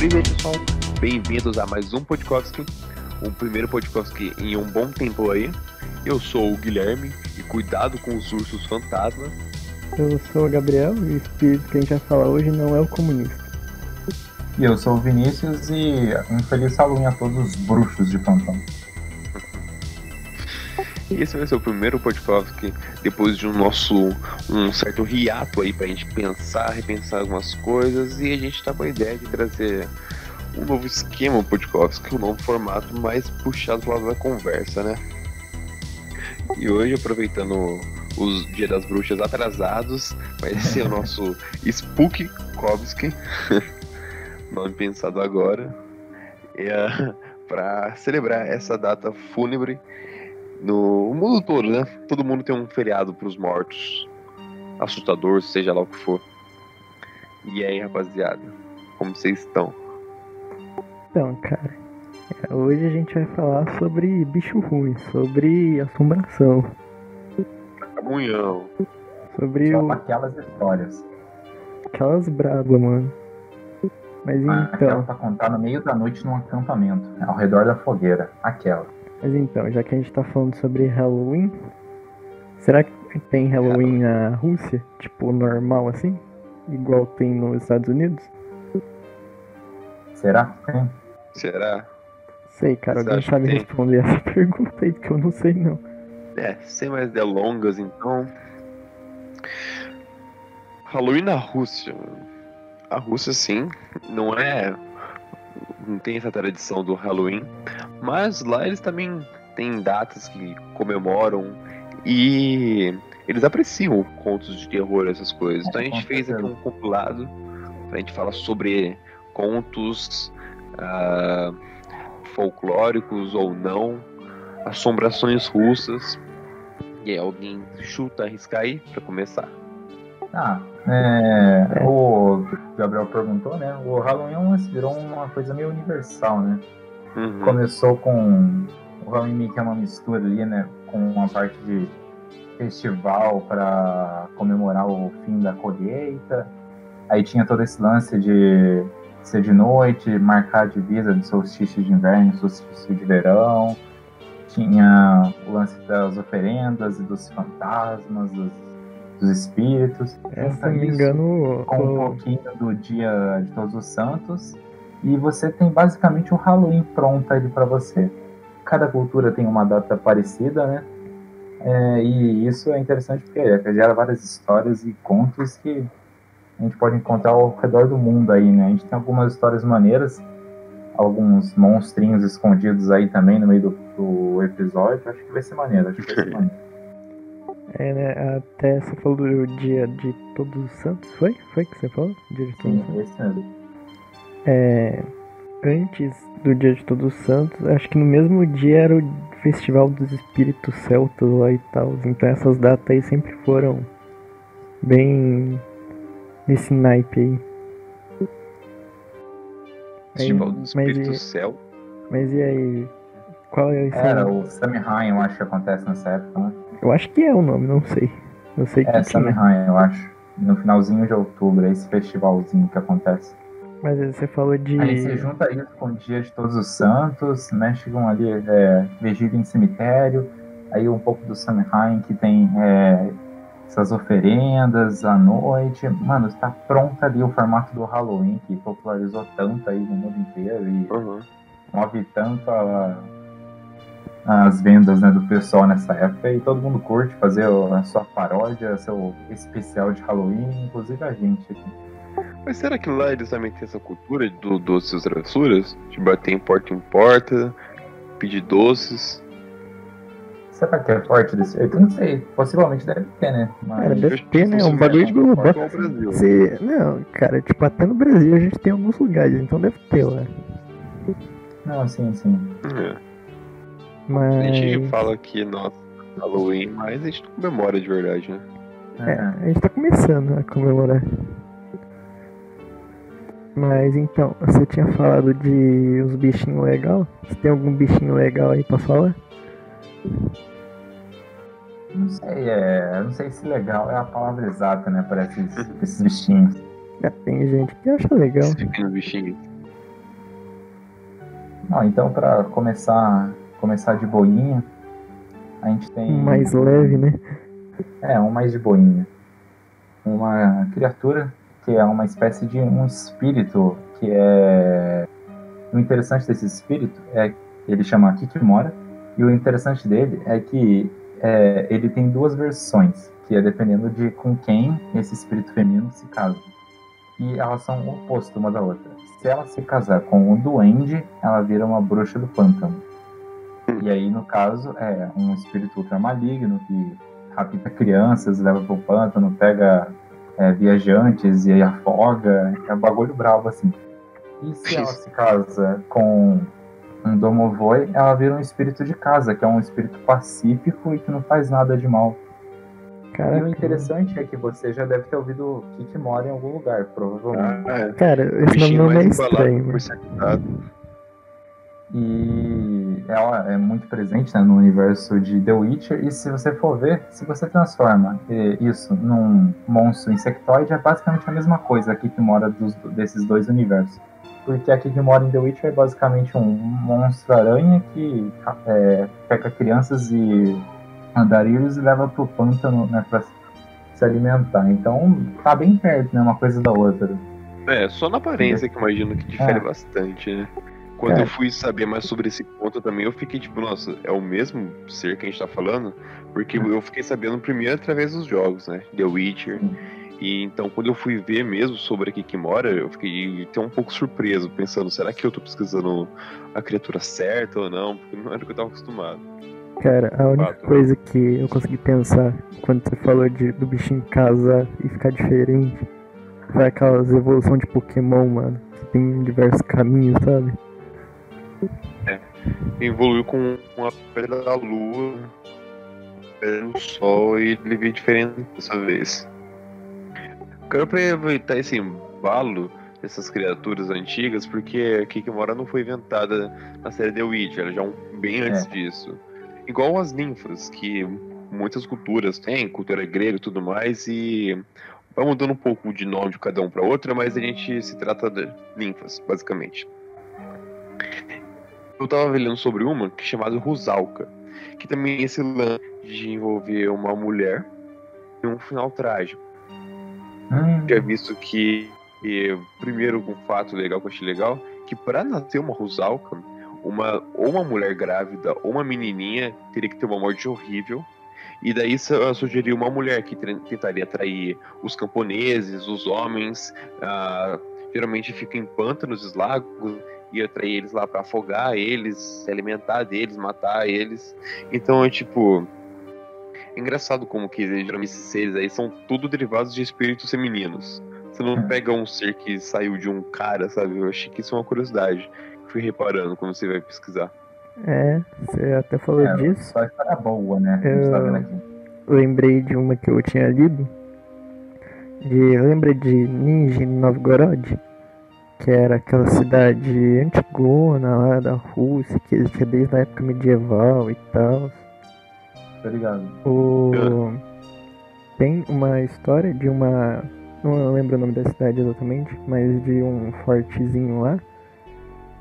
Incrível, pessoal. Bem-vindos a mais um Podkovsky, o primeiro Podkovsky em um bom tempo aí. Eu sou o Guilherme e cuidado com os ursos fantasmas. Eu sou o Gabriel e o espírito que a gente vai falar hoje não é o comunista. E eu sou o Vinícius e um feliz Halloween a todos os bruxos de plantão. Esse vai ser o primeiro Podkovsky depois de um certo hiato aí pra gente pensar, repensar algumas coisas, e a gente tá com a ideia de trazer um novo esquema Podkovsky, um novo formato mais puxado pro lado da conversa, né? E hoje, aproveitando os Dia das Bruxas atrasados, vai ser o nosso Spooky Kovsky, nome pensado agora, pra celebrar essa data fúnebre no mundo todo, né? Todo mundo tem um feriado pros mortos, assustador, seja lá o que for. E aí, rapaziada, como vocês estão? Então, cara, hoje a gente vai falar sobre bicho ruim, sobre assombração, camunhão, sobre aquelas histórias, aquelas brabas, mano. Mas então, pra contar no meio da noite num acampamento, ao redor da fogueira, aquela. Mas então, já que a gente tá falando sobre Halloween, será que tem Halloween na Rússia? Tipo, normal assim? Igual tem nos Estados Unidos? Será que tem? Será? Sei, cara, alguém sabe responder essa pergunta aí, porque eu não sei não. Sem mais delongas, então. Halloween na Rússia. A Rússia, sim, não tem essa tradição do Halloween, mas lá eles também têm datas que comemoram e eles apreciam contos de terror, essas coisas. Então a gente fez aqui um compilado pra gente falar sobre contos folclóricos ou não, assombrações russas. E aí, alguém chuta, arrisca aí pra começar? O Gabriel perguntou, né? O Halloween virou uma coisa meio universal, né? Uhum. Começou com o Halloween, que é uma mistura ali, né? Com uma parte de festival para comemorar o fim da colheita. Aí tinha todo esse lance de ser de noite, marcar a divisa de solstício de inverno, solstício de verão. Tinha o lance das oferendas e dos fantasmas, dos espíritos, se não me engano, com um pouquinho do Dia de Todos os Santos, e você tem basicamente o Halloween pronto ali pra você. Cada cultura tem uma data parecida, né? E isso é interessante porque gera várias histórias e contos que a gente pode encontrar ao redor do mundo aí, né? A gente tem algumas histórias maneiras, alguns monstrinhos escondidos aí também no meio do episódio. Acho que vai ser maneiro. Até você falou do Dia de Todos os Santos, foi? Foi que você falou? Dia de Todos os Santos. Antes do Dia de Todos os Santos, acho que no mesmo dia era o Festival dos Espíritos Celtas lá e tal. Então essas datas aí sempre foram bem nesse naipe aí. Festival dos Espíritos Celtas? Mas e aí? Qual é esse? Era o Samhain, eu acho que acontece nessa época, né? Eu acho que é o nome, não sei. Eu sei que é Samhain, eu acho. No finalzinho de outubro, é esse festivalzinho que acontece. Mas você falou de... Aí você junta isso com o Dia de Todos os Santos, mexe com ali, vigília em cemitério, aí um pouco do Samhain, que tem essas oferendas à noite. Mano, está pronto ali o formato do Halloween, que popularizou tanto aí no mundo inteiro e move tanto as vendas, né, do pessoal nessa época, e todo mundo curte fazer a sua paródia, seu especial de Halloween, inclusive a gente aqui. Mas será que lá eles também têm essa cultura do doces e travessuras? De bater em porta, pedir doces? Será que é forte desse jeito? Eu não sei, possivelmente deve ter, né? Mas... Cara, deve ter, né? Um bagulho de global. Não, cara, tipo, até no Brasil a gente tem alguns lugares, então deve ter lá. Não, sim. Mas... A gente fala que nossa, Halloween, mas a gente não comemora de verdade, né? A gente tá começando a comemorar. Mas então, você tinha falado de uns bichinhos legais? Você tem algum bichinho legal aí pra falar? Não sei, não sei se legal é a palavra exata, né, pra esses bichinhos. Tem gente que acha legal. Esse pequeno bichinho. Não, então para começar de boinha, a gente tem... Um mais leve, né? É, um mais de boinha. Uma criatura que é uma espécie de um espírito que é... O interessante desse espírito é que ele chama Kikimora, e o interessante dele é que ele tem duas versões, que é dependendo de com quem esse espírito feminino se casa. E elas são opostas uma da outra. Se ela se casar com um duende, ela vira uma bruxa do pântano. E aí, no caso, é um espírito ultramaligno que rapta crianças, leva pro pântano, pega viajantes e aí afoga. É um bagulho brabo, assim. E se ela se casa com um Domovoi, ela vira um espírito de casa, que é um espírito pacífico e que não faz nada de mal. Caraca. E o interessante é que você já deve ter ouvido Kikimora em algum lugar, provavelmente. Ah, é. Cara, esse nome é estranho. E ela é muito presente, né, no universo de The Witcher. E se você for ver, se você transforma isso num monstro insectoide, é basicamente a mesma coisa a Kikimora desses dois universos. Porque a Kikimora em The Witcher é basicamente um monstro aranha que peca crianças e andarilhos e leva pro pântano, né, pra se alimentar. Então tá bem perto, né, uma coisa da outra. É, só na aparência que eu imagino que difere bastante, né? Quando eu fui saber mais sobre esse ponto também, eu fiquei tipo, nossa, é o mesmo ser que a gente tá falando? Porque eu fiquei sabendo primeiro através dos jogos, né? The Witcher. E então, quando eu fui ver mesmo sobre a Kikimora, eu fiquei até um pouco surpreso, pensando, será que eu tô pesquisando a criatura certa ou não? Porque não era o que eu tava acostumado. Cara, a única coisa que eu consegui pensar quando você falou do bichinho casar e ficar diferente foi aquelas evoluções de Pokémon, mano, que tem diversos caminhos, sabe? É, evoluiu com uma pedra da lua, pedra do sol, e ele veio diferente dessa vez. Quero aproveitar esse embalo dessas criaturas antigas, porque a Kikimora não foi inventada na série The Witcher, ela já bem antes disso. Igual as ninfas, que muitas culturas têm, cultura grega e tudo mais, e vai mudando um pouco de nome de cada um para outra, mas a gente se trata de ninfas, basicamente. Eu tava lendo sobre uma que é chamada Rusalka, que também é esse lance de envolver uma mulher e um final trágico. Tinha visto que, primeiro, um fato legal que eu achei legal, que pra nascer uma Rusalka, ou uma mulher grávida ou uma menininha teria que ter uma morte horrível. E daí sugeriu uma mulher que tentaria atrair os camponeses, os homens, geralmente fica em pântanos, lagos, e atrair eles lá pra afogar eles, se alimentar deles, matar eles. Então é tipo... É engraçado como que geralmente esses seres aí são tudo derivados de espíritos femininos. Você não pega um ser que saiu de um cara, sabe? Eu achei que isso é uma curiosidade. Fui reparando quando você vai pesquisar. É, você até falou disso. Só história boa, né? Eu lembrei de uma que eu tinha lido. Lembra de Nizhny Novgorod? Que era aquela cidade antigona lá da Rússia, que existia desde a época medieval e tal. Obrigado. Tem uma história de uma... Não lembro o nome da cidade exatamente, mas de um fortezinho lá,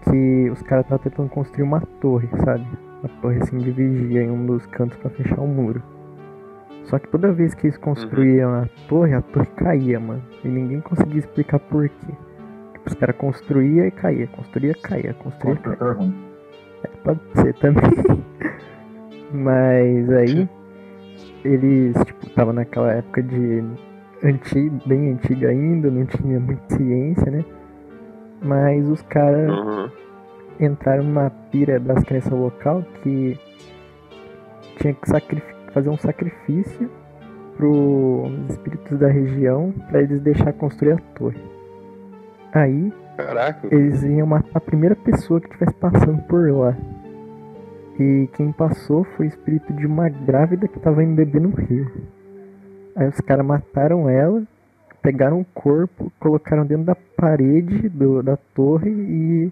que os caras estavam tentando construir uma torre, sabe? Uma torre assim de vigia em um dos cantos pra fechar o muro. Só que toda vez que eles construíam a torre caía, mano. E ninguém conseguia explicar por quê. Os caras construíam e caía, construía, caía, construía, caía. É, pode ser também. Mas aí eles, tipo, estavam naquela época de bem antiga ainda, não tinha muita ciência, né? Mas os caras entraram numa pira das crenças local que tinha que fazer um sacrifício pros espíritos da região pra eles deixar construir a torre. Aí, caraca, eles iam matar a primeira pessoa que estivesse passando por lá. E quem passou foi o espírito de uma grávida que tava indo beber no rio. Aí os caras mataram ela, pegaram o corpo, colocaram dentro da parede da torre e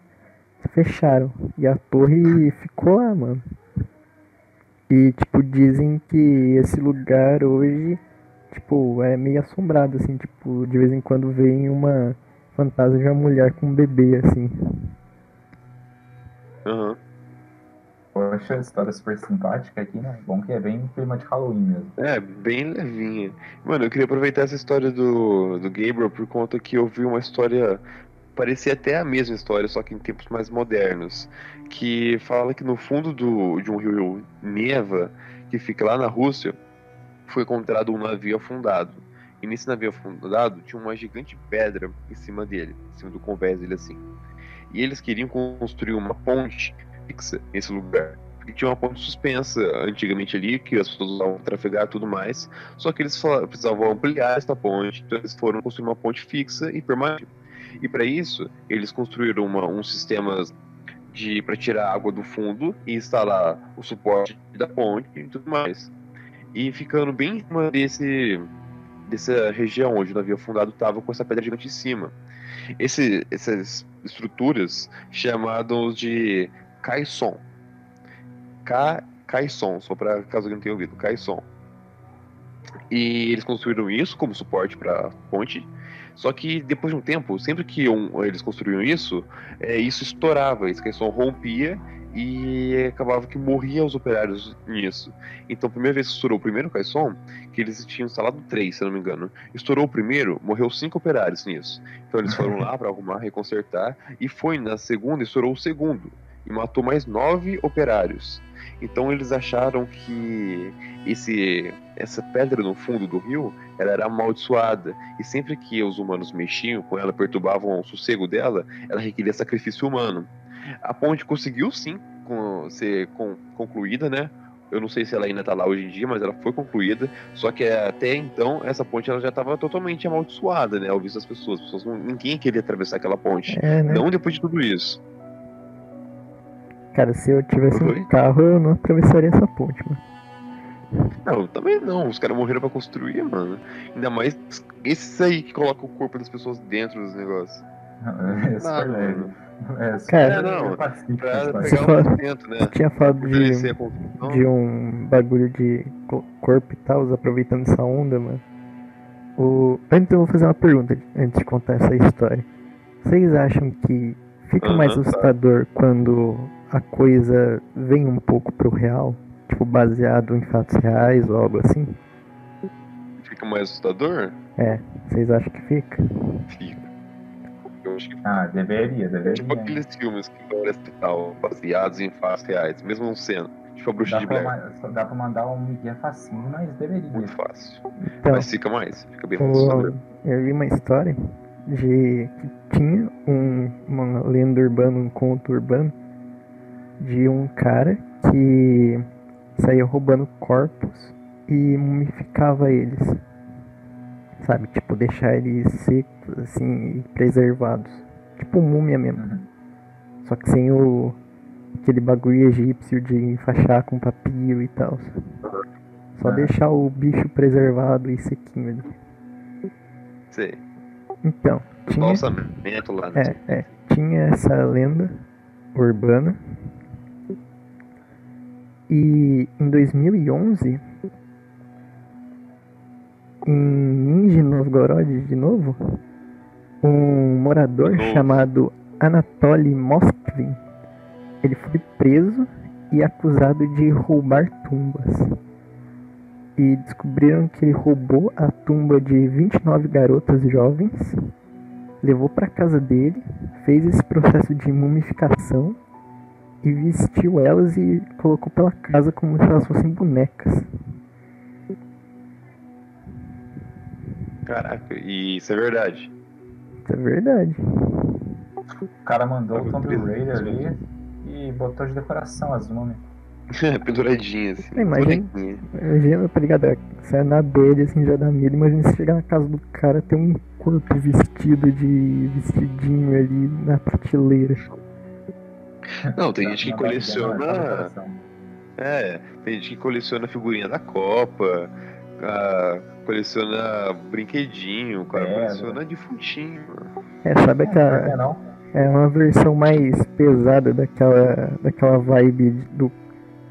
fecharam. E a torre ficou lá, mano. E, tipo, dizem que esse lugar hoje, tipo, é meio assombrado, assim. Tipo, de vez em quando vem uma fantasma de uma mulher com um bebê, assim. Poxa, história super simpática aqui, né? Bom que é bem clima de Halloween mesmo. É, bem levinha. Mano, eu queria aproveitar essa história do Gabriel por conta que eu vi uma história, parecia até a mesma história, só que em tempos mais modernos, que fala que no fundo de um rio Neva, que fica lá na Rússia, foi encontrado um navio afundado. E nesse navio afundado tinha uma gigante pedra em cima dele, em cima do convés dele assim. E eles queriam construir uma ponte fixa nesse lugar, porque tinha uma ponte suspensa antigamente ali, que as pessoas usavam para trafegar e tudo mais, só que eles precisavam ampliar essa ponte, então eles foram construir uma ponte fixa e permanente. E para isso, eles construíram um sistema para tirar água do fundo e instalar o suporte da ponte e tudo mais. E ficando bem em cima dessa região onde o navio afundado estava com essa pedra gigante em cima. Essas estruturas chamadas de caisson. Caisson, só para caso alguém não tenha ouvido, caisson. E eles construíram isso como suporte para a ponte. Só que depois de um tempo, sempre que eles construíam isso, isso estourava, esse caisson rompia e acabava que morriam os operários nisso. Então, a primeira vez que estourou o primeiro caisson, que eles tinham instalado 3, se eu não me engano, estourou o primeiro, morreu 5 operários nisso. Então, eles foram lá para arrumar, reconsertar, e foi na segunda, estourou o segundo, e matou mais 9 operários. Então, eles acharam que essa pedra no fundo do rio, ela era amaldiçoada, e sempre que os humanos mexiam com ela, perturbavam o sossego dela, ela requeria sacrifício humano. A ponte conseguiu sim ser concluída, né? Eu não sei se ela ainda está lá hoje em dia, mas ela foi concluída. Só que até então, essa ponte ela já estava totalmente amaldiçoada, né? Ao visto das pessoas. Ninguém queria atravessar aquela ponte. Né? Não depois de tudo isso. Cara, se eu tivesse um carro, eu não atravessaria essa ponte, mano. Não, também não. Os caras morreram pra construir, mano. Ainda mais esses aí que colocam o corpo das pessoas dentro dos negócios. Cara, não, pra pegar um né? Tinha falado de um bagulho de corpo e tal, aproveitando essa onda, mano. Antes eu vou fazer uma pergunta antes de contar essa história. Vocês acham que fica mais assustador quando a coisa vem um pouco pro real? Tipo, baseado em fatos reais ou algo assim? Fica mais assustador? É, vocês acham que fica? Fica. Deveria. Tipo aqueles filmes que parecem tal, baseados em fatos reais, mesmo não sendo. Tipo a Bruxa de Blair. Dá pra mandar um guia facinho, mas deveria. Muito fácil. Então, mas fica bem fácil. Eu li uma história de que tinha uma lenda urbana, um conto urbano, de um cara que saía roubando corpos e mumificava eles. Sabe, tipo, deixar eles secos, assim, e preservados. Tipo múmia mesmo. Uhum. Só que sem aquele bagulho egípcio de enfaixar com papiro e tal. Só deixar o bicho preservado e sequinho ali. Sim. Então, tinha... Nossa, lá, né? Tinha essa lenda urbana. E em 2011... em Nizhny Novgorod, de novo, um morador chamado Anatoly Moskvin, ele foi preso e acusado de roubar tumbas. E descobriram que ele roubou a tumba de 29 garotas jovens, levou para casa dele, fez esse processo de mumificação e vestiu elas e colocou pela casa como se elas fossem bonecas. Caraca, e isso é verdade? Isso é verdade. O cara mandou o Tomb Raider ali e botou de decoração as múmias. Penduradinhas, assim. Imagina, tá ligado? Sai na abelha, assim, já dá medo. Imagina se chegar na casa do cara, ter um corpo vestido de vestidinho ali na prateleira. Não, tem gente que coleciona... tem gente que coleciona figurinha da Copa... coleciona brinquedinho, cara, coleciona defuntinho. Sabe aquela... É uma versão mais pesada daquela vibe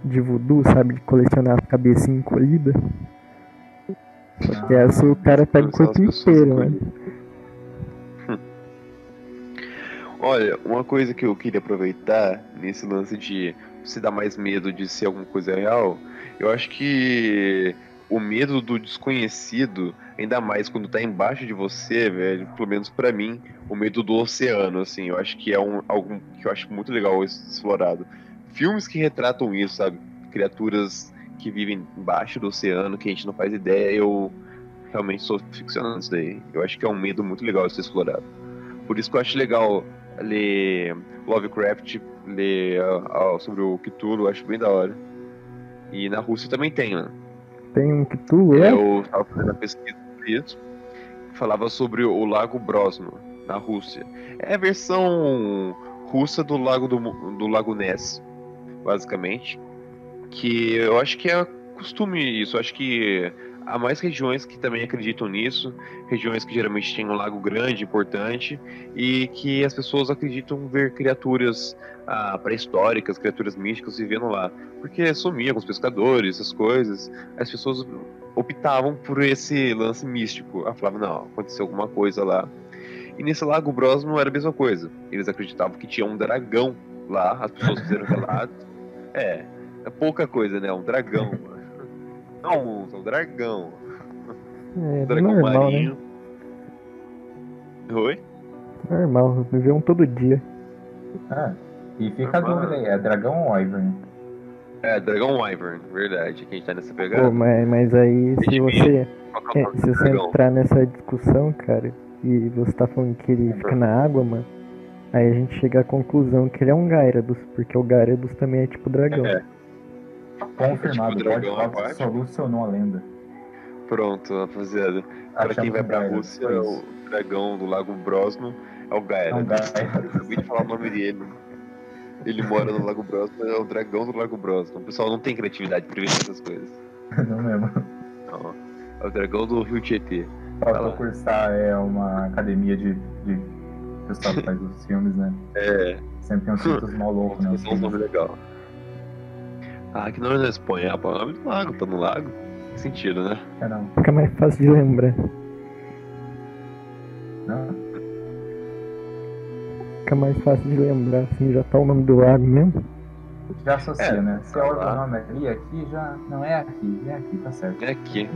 de voodoo, sabe? De colecionar a cabecinha encolhida. Porque essa o cara pega o corpo inteiro, mano. Olha, uma coisa que eu queria aproveitar nesse lance de se dá mais medo de ser alguma coisa real, eu acho que o medo do desconhecido, ainda mais quando tá embaixo de você, velho, pelo menos pra mim, o medo do oceano, assim, eu acho que é algo que eu acho muito legal explorado. Filmes que retratam isso, sabe? Criaturas que vivem embaixo do oceano, que a gente não faz ideia, eu realmente sou ficcionando isso daí. Eu acho que é um medo muito legal de ser explorado. Por isso que eu acho legal ler Lovecraft, ler sobre o Cthulhu, acho bem da hora. E na Rússia também tem, né? Tem um Cthulhu, né? Eu estava fazendo a pesquisa sobre isso, falava sobre o Lago Brosno, na Rússia. É a versão russa do Lago Ness, basicamente. Que eu acho que é costume isso, eu acho que há mais regiões que também acreditam nisso, regiões que geralmente têm um lago grande, importante, e que as pessoas acreditam ver criaturas pré-históricas, criaturas místicas vivendo lá, porque sumiam com os pescadores, essas coisas, as pessoas optavam por esse lance místico, falavam, não, aconteceu alguma coisa lá, e nesse Lago Brosno era a mesma coisa, eles acreditavam que tinha um dragão lá, as pessoas fizeram relato, é pouca coisa, né, um dragão, não, um dragão. É, dragão normal, marinho. Né? Oi? Normal, vivem um todo dia. Ah, e fica normal. A dúvida aí, é dragão ou wyvern? É, dragão ou wyvern, verdade, que a gente tá nessa pegada. Pô, mas aí, se você entrar nessa discussão, cara, e você tá falando que ele fica na água, mano, aí a gente chega à conclusão que ele é um Gyarados, porque o Gyarados também é tipo dragão. É. Confirmado, tipo, o Podkovsky solucionou a lenda. Pronto, rapaziada. Pra quem vai pra Rússia, o dragão do Lago Brosno é o Gaia. Eu acabei de falar o nome dele. Ele mora no Lago Brosno, é o dragão do Lago Brosno. O pessoal não tem criatividade pra ver essas coisas. Não mesmo. Não, é o dragão do Rio Tietê. Pra cursar é uma academia de pessoal que faz os filmes, né? É. Sempre tem uns títulos mal loucos, né? Os filmes são legal. Ah, que nome da Espanha? Ah, o nome do lago, tá no lago. Que sentido, né? É, não. Fica mais fácil de lembrar. Não. Fica mais fácil de lembrar, assim, já tá o nome do lago mesmo. Já associa, né? Se olha o nome ali, aqui, já não é aqui, é aqui, tá certo. É aqui.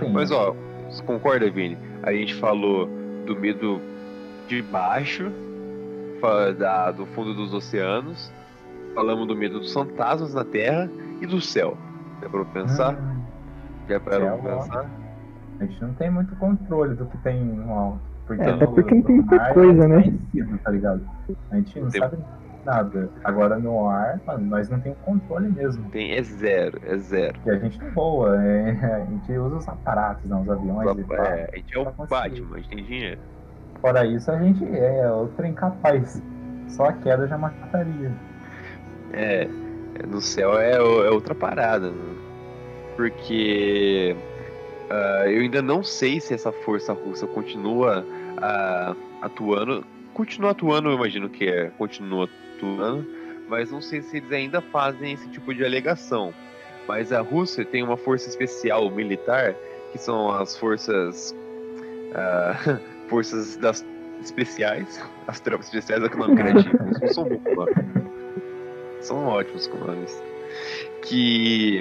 Sim. Mas, ó, você concorda, Vini? A gente falou do medo de baixo, do fundo dos oceanos. Falamos do medo dos fantasmas na Terra e do céu. Já parou pra pensar? A gente não tem muito controle do que tem no alto. Porque até porque não tem muita coisa, né? Tá ligado? A gente não sabe nada. Agora no ar, mano, nós não temos controle mesmo. É zero. Porque a gente não voa, a gente usa os aparatos, não, os aviões e tal. A gente é o Batman, a gente tem dinheiro. Fora isso, a gente é outro incapaz. Só a queda já mataria. É, no céu é outra parada, né? Porque eu ainda não sei se essa força russa continua atuando, eu imagino que continua atuando, mas não sei se eles ainda fazem esse tipo de alegação, mas a Rússia tem uma força especial militar, que são as forças das especiais, as tropas especiais, que não acredito, eles não são muito lá. São ótimos comandos. Que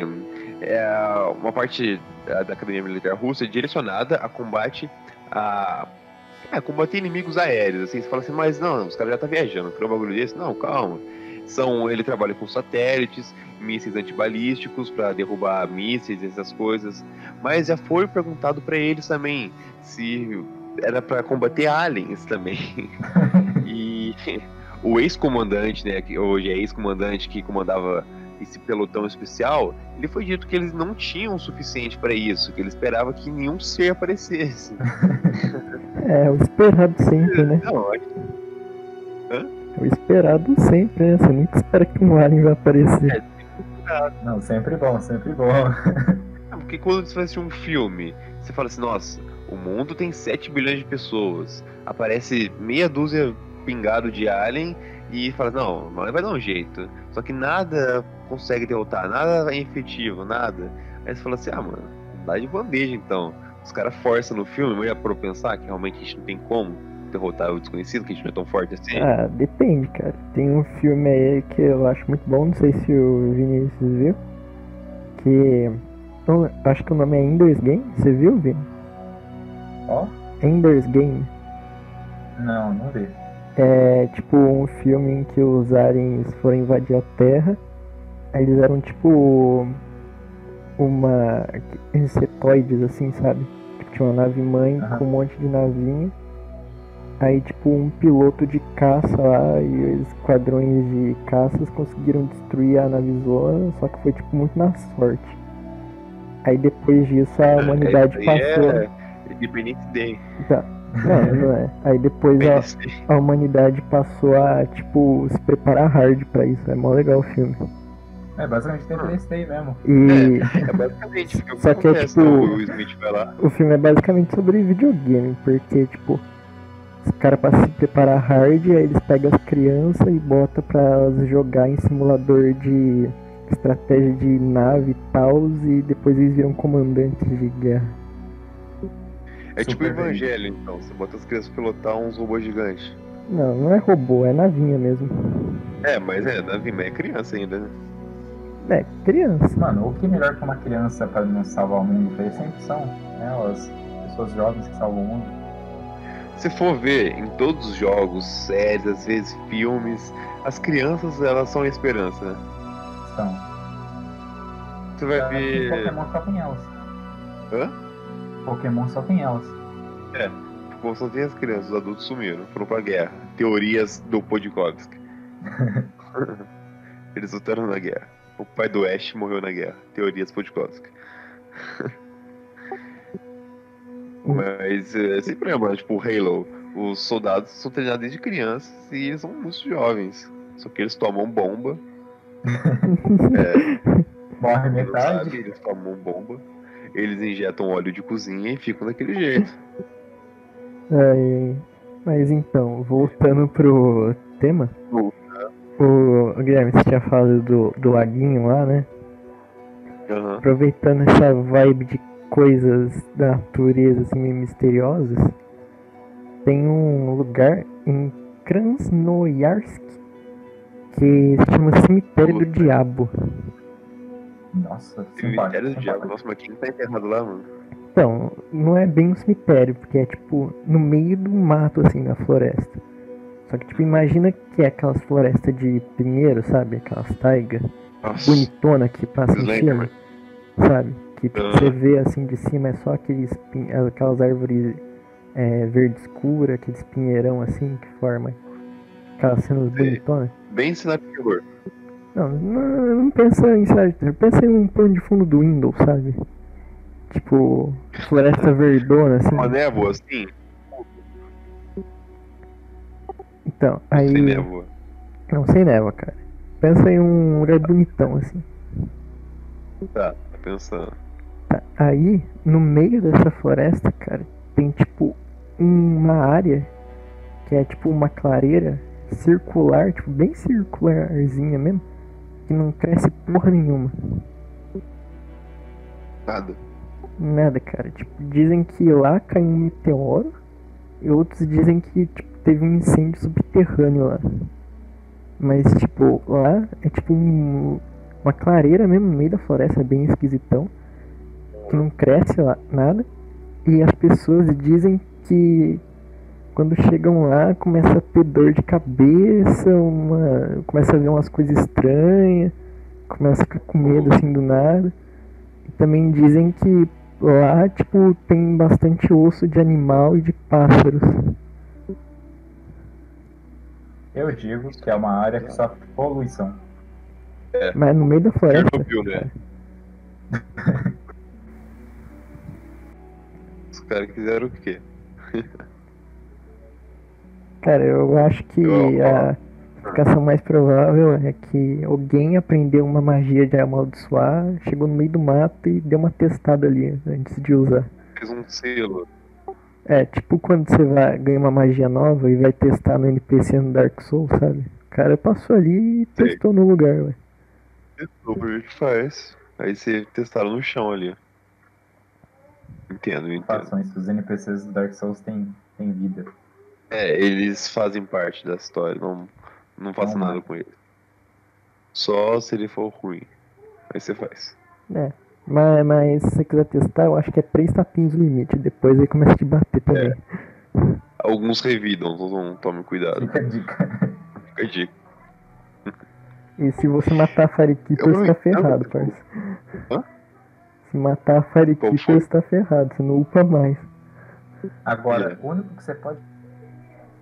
é uma parte da Academia Militar Russa direcionada a combate combater inimigos aéreos. Assim, você fala assim, mas não, os caras já estão viajando, criou um bagulho desse? Não, calma. Ele trabalha com satélites, mísseis antibalísticos para derrubar mísseis, essas coisas. Mas já foi perguntado para eles também se era para combater aliens também. E o ex-comandante, né, que hoje é ex-comandante, que comandava esse pelotão especial, ele foi dito que eles não tinham o suficiente para isso, que ele esperava que nenhum ser aparecesse. É, o esperado sempre, né? Não, o esperado sempre, né? Você nunca espera que um alien vai aparecer. Não, sempre bom. Porque quando você vai assistir um filme, você fala assim, nossa, o mundo tem 7 bilhões de pessoas, aparece meia dúzia pingado de alien e fala, não, vai dar um jeito, só que nada consegue derrotar, nada é efetivo, nada, aí você fala assim, mano, dá de bandeja então, os caras forçam no filme, mas já parou pra pensar que realmente a gente não tem como, derrotar o desconhecido, que a gente não é tão forte assim? Ah, depende, cara. Tem um filme aí que eu acho muito bom, não sei se o Vinícius viu, que... Então, acho que o nome é Ender's Game. Você viu, Vini? Ó? Oh? Ender's Game. Não, não vi. É tipo um filme em que os aliens foram invadir a Terra. Aí eles eram tipo... uma... insetoides, assim, sabe? Tinha uma nave mãe com um monte de navinha. Aí tipo um piloto de caça lá e esquadrões de caças conseguiram destruir a navezona. Só que foi tipo muito na sorte. Aí depois disso a humanidade passou... É, independente dele. Tá. Não, não é. Aí depois a humanidade passou a, tipo, se preparar hard pra isso. É mó legal o filme. É, basicamente tem Independence Day mesmo. É basicamente. Só que é, tipo, o filme é basicamente sobre videogame, porque, tipo, os caras passam a se preparar hard, aí eles pegam as crianças e botam pra elas jogar em simulador de... estratégia de nave e tal, e depois eles viram comandantes de guerra. É super tipo o Evangelho, então. Você bota as crianças pilotar uns robôs gigantes. Não, não é robô, é navinha mesmo. É, mas é navinha, mas é criança ainda, né? É, criança. Mano, o que é melhor que uma criança pra não salvar o mundo? Eles sempre são, né? As pessoas jovens que salvam o mundo. Se for ver em todos os jogos, séries, às vezes filmes, as crianças, elas são a esperança, né? Então, você vai ver... Pokémon só tem elas. Hã? Pokémon só tem elas. É, Pokémon só tem as crianças, os adultos sumiram, foram pra guerra. Teorias do Podkovsky. Eles lutaram na guerra. O pai do Ash morreu na guerra. Teorias Podkovsky. Mas é sempre lembra, tipo, Halo. Os soldados são treinados desde crianças e eles são muito jovens. Só que eles tomam bomba. Morre metade. Sabe, eles tomam bomba. Eles injetam óleo de cozinha e ficam daquele jeito. É, mas então, voltando pro tema, o Guilherme, você tinha falado do laguinho lá, né? Uhum. Aproveitando essa vibe de coisas da natureza assim, meio misteriosas, tem um lugar em Krasnoyarsk que se chama Cemitério do Diabo. Nossa, Cemitério do Diabo. Nossa, mas quem tá enterrado lá, mano? Então, não é bem um cemitério, porque é tipo no meio do mato, assim, da floresta. Só que, tipo, imagina que é aquelas florestas de pinheiro, sabe? Aquelas taigas bonitona que passa em cima, sabe? Que tipo, você vê assim de cima, é só aquelas árvores verde escura, aqueles pinheirão assim que forma aquelas cenas bonitonas. Bem cidade de terror. Não, não pensa em cidade de terror. Pensa em um plano de fundo do Windows, sabe? Tipo, floresta verdona, assim. Uma névoa, assim. Então, aí... Sem névoa. Não, sem névoa, cara. Pensa em um lugar bonitão, assim. Tá, tô pensando. Aí, no meio dessa floresta, cara, tem, tipo, uma área que é, tipo, uma clareira circular, tipo, bem circularzinha mesmo, que não cresce porra nenhuma. Nada, cara. Tipo, dizem que lá caiu um meteoro e outros dizem que, tipo, teve um incêndio subterrâneo lá. Mas, tipo, lá é tipo uma clareira mesmo no meio da floresta, bem esquisitão, que não cresce lá nada. E as pessoas dizem que quando chegam lá, começa a ter dor de cabeça, começa a ver umas coisas estranhas, começa a ficar com medo assim do nada. E também dizem que lá, tipo, tem bastante osso de animal e de pássaros. Eu digo que é uma área que sofre poluição. É. Mas no meio da floresta... Chernobyl, né? Os caras quiseram o quê? Cara, eu acho que a explicação mais provável é que alguém aprendeu uma magia de amaldiçoar, chegou no meio do mato e deu uma testada ali antes de usar. Fez um selo. É, tipo quando você vai ganhar uma magia nova e vai testar no NPC no Dark Souls, sabe? O cara passou ali e testou no lugar, ué. Testou pra ver o que faz. Aí você testaram no chão ali. Entendo. Façam isso, os NPCs do Dark Souls têm vida. É, eles fazem parte da história, não faço nada com eles. Só se ele for ruim. Aí você faz. É, mas se você quiser testar, eu acho que é 3 tapinhos o limite. Depois aí começa a te bater também. É. Alguns revidam, então tome cuidado. Fica a dica. Fica a dica. E se você matar a Fariquita, você tá ferrado, parça. Hã? Se matar a Fariquita, você tá ferrado, você não upa mais. Agora, o único que você pode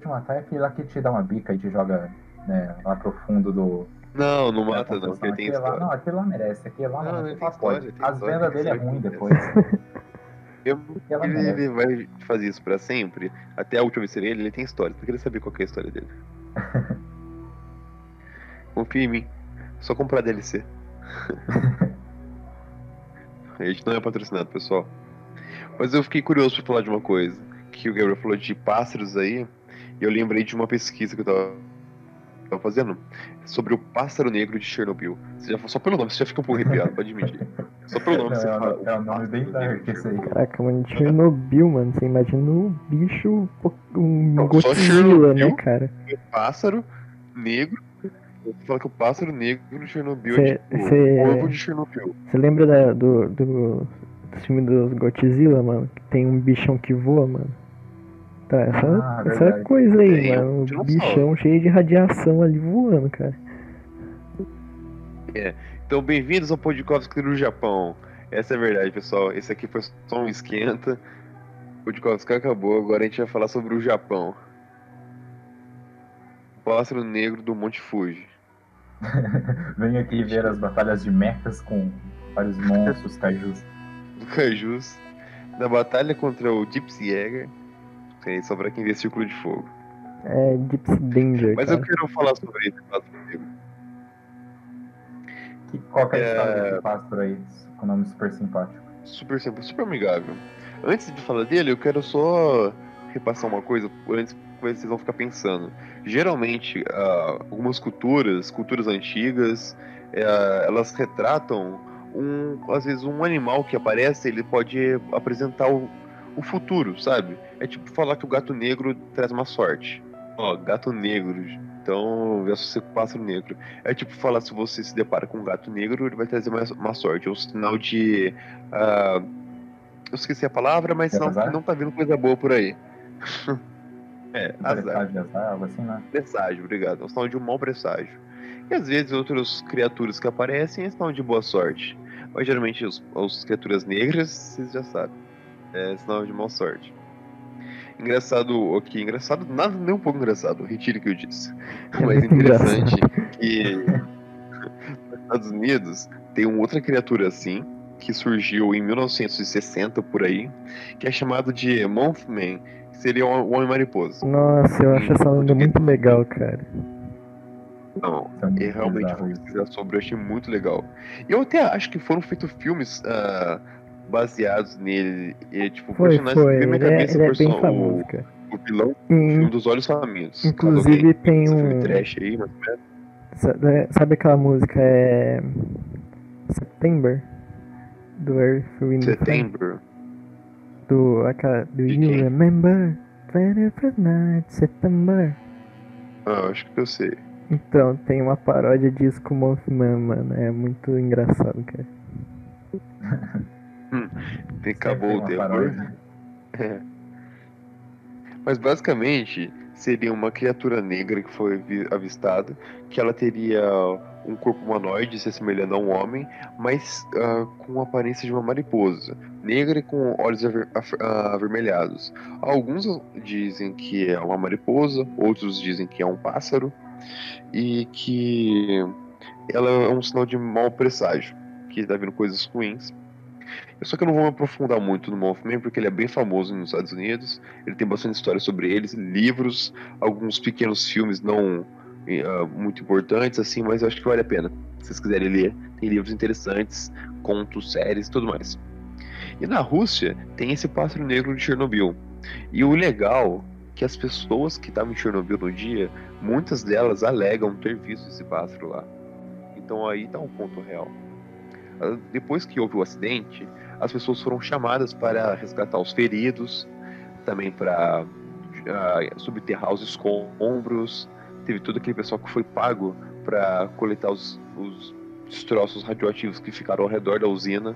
te matar é aquele lá que te dá uma bica e te joga, né, lá pro fundo do... Não, não mata não, porque tem história. Lá, não, aquele lá merece, aquele lá não, aquele lá pode. As vendas dele é ruim depois. Ele vai fazer isso pra sempre, até a última vez que ele tem história, porque ele sabia qual que é a história dele. Confia em mim, só comprar DLC. A gente não é patrocinado, pessoal. Mas eu fiquei curioso pra falar de uma coisa, que o Gabriel falou de pássaros aí, e eu lembrei de uma pesquisa que eu tava fazendo sobre o pássaro negro de Chernobyl. Você já, só pelo nome, você já fica um pouco arrepiado, pode admitir. Só pelo nome, não, você fala. É um nome bem dark esse aí. Caraca, mano, Chernobyl, mano, você imagina um bicho, um Godzilla, né, cara? Pássaro negro. Você fala que o pássaro negro no Chernobyl é o ovo de Chernobyl. Você lembra do filme dos Godzilla, mano? Que tem um bichão que voa, mano. Tá, essa coisa aí, tem, mano. Um bichão cheio de radiação ali voando, cara. É. Então, bem-vindos ao Podkovsky do Japão. Essa é a verdade, pessoal. Esse aqui foi só um esquenta. O Podkovsky acabou, agora a gente vai falar sobre o Japão. Pássaro negro do Monte Fuji. Vem aqui ver as batalhas de mechas com vários monstros, kaijus. Kaijus. Na batalha contra o Gypsy Jäger. Okay, só pra quem vê Círculo de Fogo. É, Gypsy Danger. Mas cara, eu quero falar sobre esse pássaro negro. Qual que é a história desse pássaro aí? Com nome super simpático. Super simples, super amigável. Antes de falar dele, eu quero só repassar uma coisa antes, vocês vão ficar pensando. Geralmente, algumas culturas antigas, elas retratam, às vezes, um animal que aparece, ele pode apresentar o futuro, sabe? É tipo falar que o gato negro traz uma sorte. Ó, gato negro, então, versus o pássaro negro. É tipo falar, se você se depara com um gato negro, ele vai trazer uma sorte. É um sinal de... eu esqueci a palavra, mas sinal que não tá vindo coisa boa por aí. É, azar, algo assim, né? Presságio, obrigado. É um sinal de um mau presságio. E às vezes outras criaturas que aparecem é sinal de boa sorte. Mas geralmente as criaturas negras, vocês já sabem, é sinal de má sorte. Engraçado, ok, engraçado, nada, nem um pouco engraçado, retire o que eu disse. Mas interessante que nos Estados Unidos tem uma outra criatura assim, que surgiu em 1960 por aí, que é chamado de Mothman. Seria o Homem-Mariposa. Nossa, eu acho essa onda muito legal, cara. Não, eu realmente fui pesquisar sobre, eu achei muito legal. E eu até acho que foram feitos filmes baseados nele. E, tipo, foi. Ele é bem famoso, cara. O vilão dos Olhos Famintos. Inclusive tem um... trash aí, mas... Sabe aquela música September? Do Earth, Wind and Fire? September. Do you remember 29 de September? Ah, acho que eu sei. Então, tem uma paródia disso com o Mothman, mano. É muito engraçado, cara. Acabou o terror. É. Mas basicamente, seria uma criatura negra que foi avistada, que ela teria um corpo humanoide, se assemelhando a um homem, mas com a aparência de uma mariposa, negra e com olhos avermelhados. Alguns dizem que é uma mariposa, outros dizem que é um pássaro, e que ela é um sinal de mau presságio, que está vindo coisas ruins. Só que eu não vou me aprofundar muito no Mothman, porque ele é bem famoso nos Estados Unidos, ele tem bastante história sobre eles, livros, alguns pequenos filmes não muito importantes, assim, mas eu acho que vale a pena. Se vocês quiserem ler, tem livros interessantes, contos, séries e tudo mais. E na Rússia tem esse pássaro negro de Chernobyl. E o legal é que as pessoas que estavam em Chernobyl no dia, muitas delas alegam ter visto esse pássaro lá. Então aí tá um ponto real. Depois que houve o acidente, as pessoas foram chamadas para resgatar os feridos, também para subterrar os escombros. Teve todo aquele pessoal que foi pago para coletar os destroços radioativos que ficaram ao redor da usina.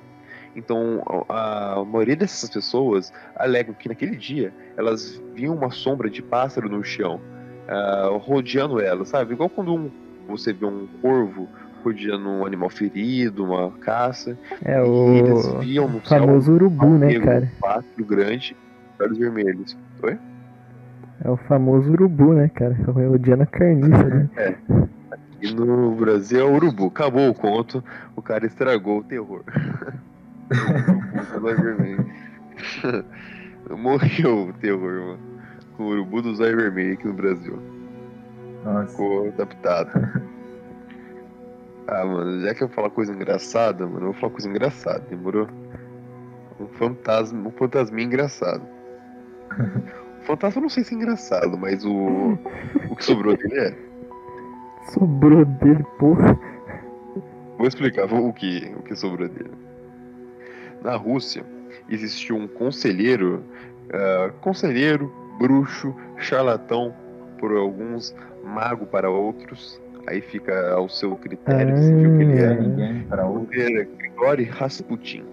Então a maioria dessas pessoas alegam que naquele dia elas viam uma sombra de pássaro no chão, rodeando elas, sabe? Igual quando você vê um corvo rodeando um animal ferido, uma caça. É o eles viam no famoso céu, urubu, né, cara? Um pássaro grande, olhos vermelhos. Oi? É o famoso urubu, né, cara? Rodeando a carniça, né? É. E no Brasil é o urubu. Acabou o conto, o cara estragou o terror. Morreu o terror, mano. Com o urubu do zóio vermelho aqui no Brasil. Nossa. Ficou adaptado. Ah, mano, já que eu falar coisa engraçada, mano, eu vou falar coisa engraçada, demorou? Um fantasminha engraçado. O fantasma eu não sei se é engraçado, mas o que sobrou dele é. Sobrou dele, porra. Vou explicar o que sobrou dele. Na Rússia, existiu um conselheiro, bruxo, charlatão por alguns, mago para outros. Aí fica ao seu critério decidir o que ele é. Ele era Grigori Rasputin.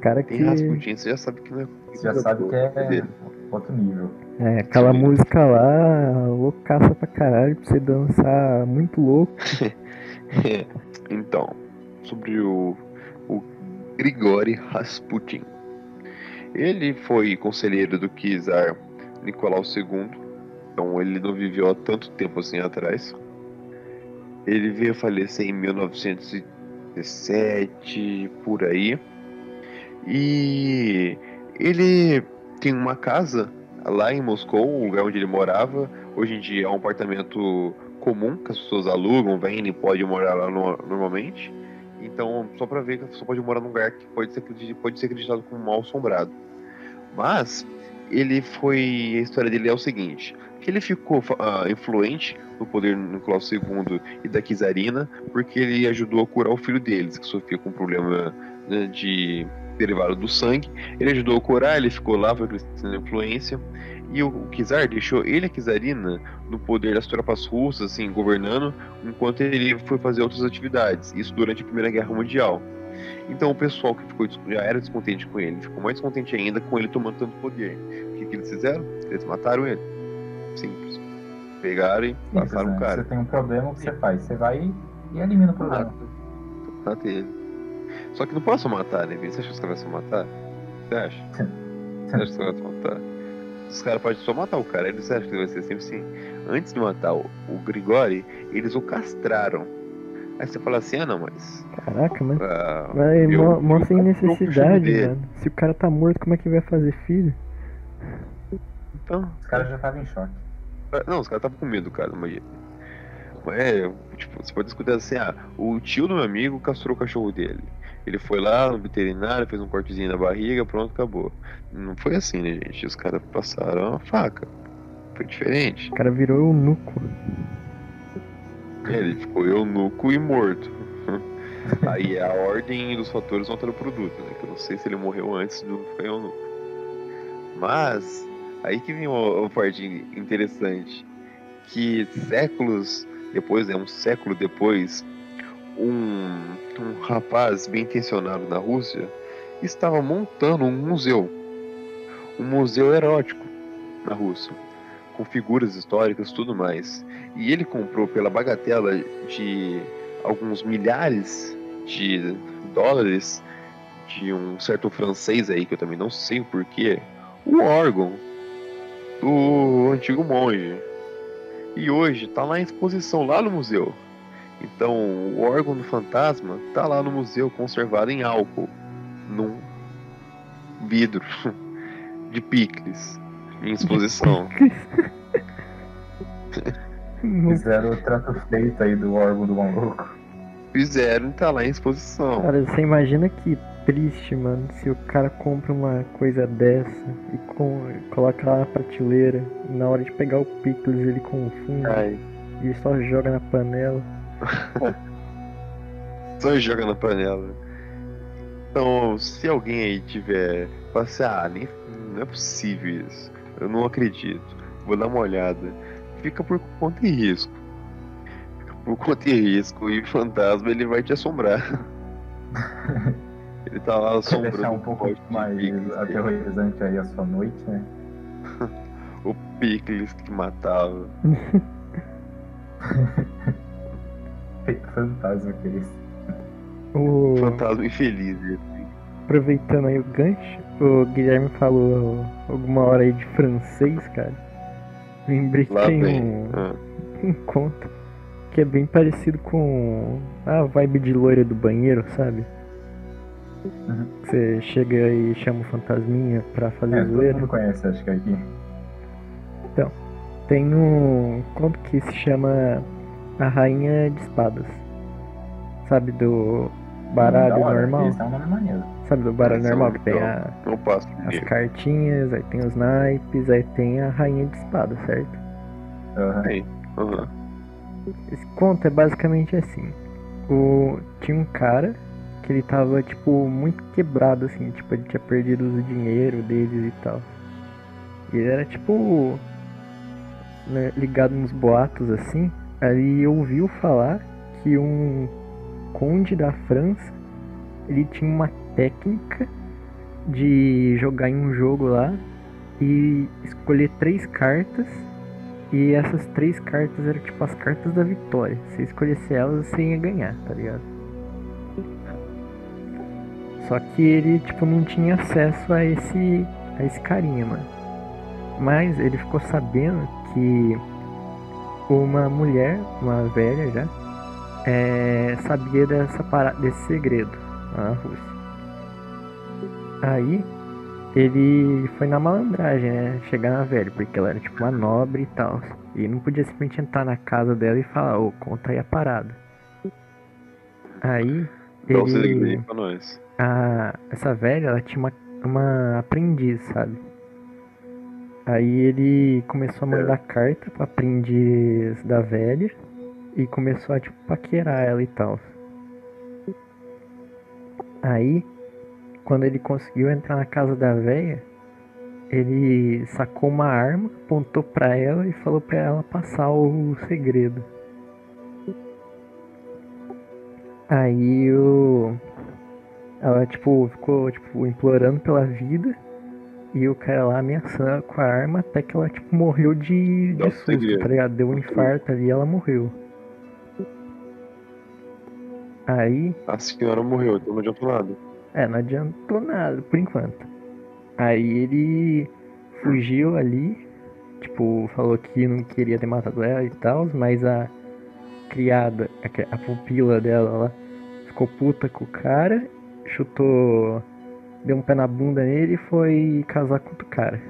Cara que... Tem Rasputin, você já sabe que não é... Você já sabe que é outro nível. É, aquela música lá, loucaça pra caralho, pra você dançar muito louco. Então... sobre o Grigori Rasputin. Ele foi conselheiro do Czar Nicolau II, então ele não viveu há tanto tempo assim atrás. Ele veio falecer em 1917, por aí. E ele tem uma casa lá em Moscou, o lugar onde ele morava. Hoje em dia é um apartamento comum, que as pessoas alugam, vendem e podem morar lá normalmente. Então, só pra ver que a pessoa pode morar num lugar que pode ser acreditado como mal assombrado. Mas, a história dele é o seguinte: que ele ficou influente no poder do Nicolau II e da Kizarina, porque ele ajudou a curar o filho deles, que sofria com um problema, né, de derivado do sangue. Ele ajudou a curar, ele ficou lá, foi crescendo a influência. E o Kizar deixou ele e a Kizarina no poder das tropas russas, assim, governando, enquanto ele foi fazer outras atividades, isso durante a Primeira Guerra Mundial. Então o pessoal que já era descontente com ele, ficou mais descontente ainda com ele tomando tanto poder. O que eles fizeram? Eles mataram ele. Simples. Pegaram e passaram o cara. Você tem um problema, o que você faz? Você vai e elimina o problema. Mata ele. Só que não posso matar, né? Você acha que os caras vão matar? Você acha? Você acha que os caras vão matar? Os caras podem só matar o cara, eles acham que vai ser sempre assim. Antes de matar o Grigori, eles o castraram. Aí você fala assim, mas... Caraca, mas... mó sem necessidade, mano. Se o cara tá morto, como é que vai fazer filho? Então... Os caras já estavam em choque. Não, os caras estavam com medo do cara, mas tipo, você pode escutar assim, o tio do meu amigo castrou o cachorro dele. Ele foi lá no veterinário, fez um cortezinho na barriga, pronto, acabou. Não foi assim, né, gente? Os caras passaram uma faca. Foi diferente. O cara virou eunuco. Ele ficou eunuco e morto. Aí a ordem dos fatores não altera o produto, né? Que eu não sei se ele morreu antes do ficar eunuco. Mas, aí que vem uma parte interessante. Que séculos depois, um século depois... Um rapaz bem intencionado na Rússia estava montando um museu erótico na Rússia, com figuras históricas e tudo mais. E ele comprou pela bagatela de alguns milhares de dólares de um certo francês aí, que eu também não sei o porquê, o órgão do antigo monge. E hoje está lá em exposição, lá no museu. Então, o órgão do fantasma tá lá no museu, conservado em álcool, num vidro de picles, em exposição. Fizeram o trato feito aí do órgão do maluco. Fizeram e tá lá em exposição. Cara, você imagina que triste, mano, se o cara compra uma coisa dessa e coloca lá na prateleira, e na hora de pegar o picles ele confunde e ele só joga na panela. Só joga na panela. Então, se alguém aí tiver, nem não é possível isso, eu não acredito, vou dar uma olhada. Fica por conta e risco. Fica por conta e risco, e o fantasma ele vai te assombrar. Ele tá lá assombrando. Deixar um pouco mais aterrorizante aí a sua noite, né? O Pickles que matava. Fantasma que é esse. O... fantasma infeliz. Assim. Aproveitando aí o gancho, o Guilherme falou alguma hora aí de francês, cara. Lembrei que tem um conto que é bem parecido com a vibe de loira do banheiro, sabe? Uhum. Você chega e chama o fantasminha pra fazer zoeira. Todo mundo conhece, acho que é aqui. Então, tem um conto que se chama A Rainha de Espadas. Sabe, do baralho normal? Esse é um nome maneiro. Sabe, do baralho normal, que tem as cartinhas, aí tem os naipes, aí tem a Rainha de Espadas, certo? Aham. Esse conto é basicamente assim. Tinha um cara que ele tava, tipo, muito quebrado, assim. Tipo, ele tinha perdido o dinheiro deles e tal. E ele era, tipo, ligado nos boatos, assim. Aí ouviu falar que um conde da França, ele tinha uma técnica de jogar em um jogo lá e escolher 3 cartas. E essas 3 cartas eram, tipo, as cartas da vitória. Se escolhesse elas, você ia ganhar, tá ligado? Só que ele, tipo, não tinha acesso a esse carinha, mano. Mas ele ficou sabendo que uma mulher, uma velha já, sabia desse segredo na Rússia. Aí ele foi na malandragem, né? Chegar na velha, porque ela era tipo uma nobre e tal. E não podia simplesmente entrar na casa dela e falar, conta aí a parada. Aí ele... essa velha, ela tinha uma aprendiz, sabe? Aí ele começou a mandar carta pra aprendiz da velha e começou a, tipo, paquerar ela e tal. Aí, quando ele conseguiu entrar na casa da velha, ele sacou uma arma, apontou pra ela e falou pra ela passar o segredo. Aí ela, tipo, ficou, tipo, implorando pela vida, e o cara lá ameaçando com a arma até que ela, tipo, morreu de susto, tá ligado? Deu um infarto ali e ela morreu. Aí... a senhora morreu, então não adiantou nada. Não adiantou nada, por enquanto. Aí ele fugiu ali, tipo, falou que não queria ter matado ela e tal, mas a criada, a pupila dela lá, ficou puta com o cara, chutou, deu um pé na bunda nele e foi casar com outro cara.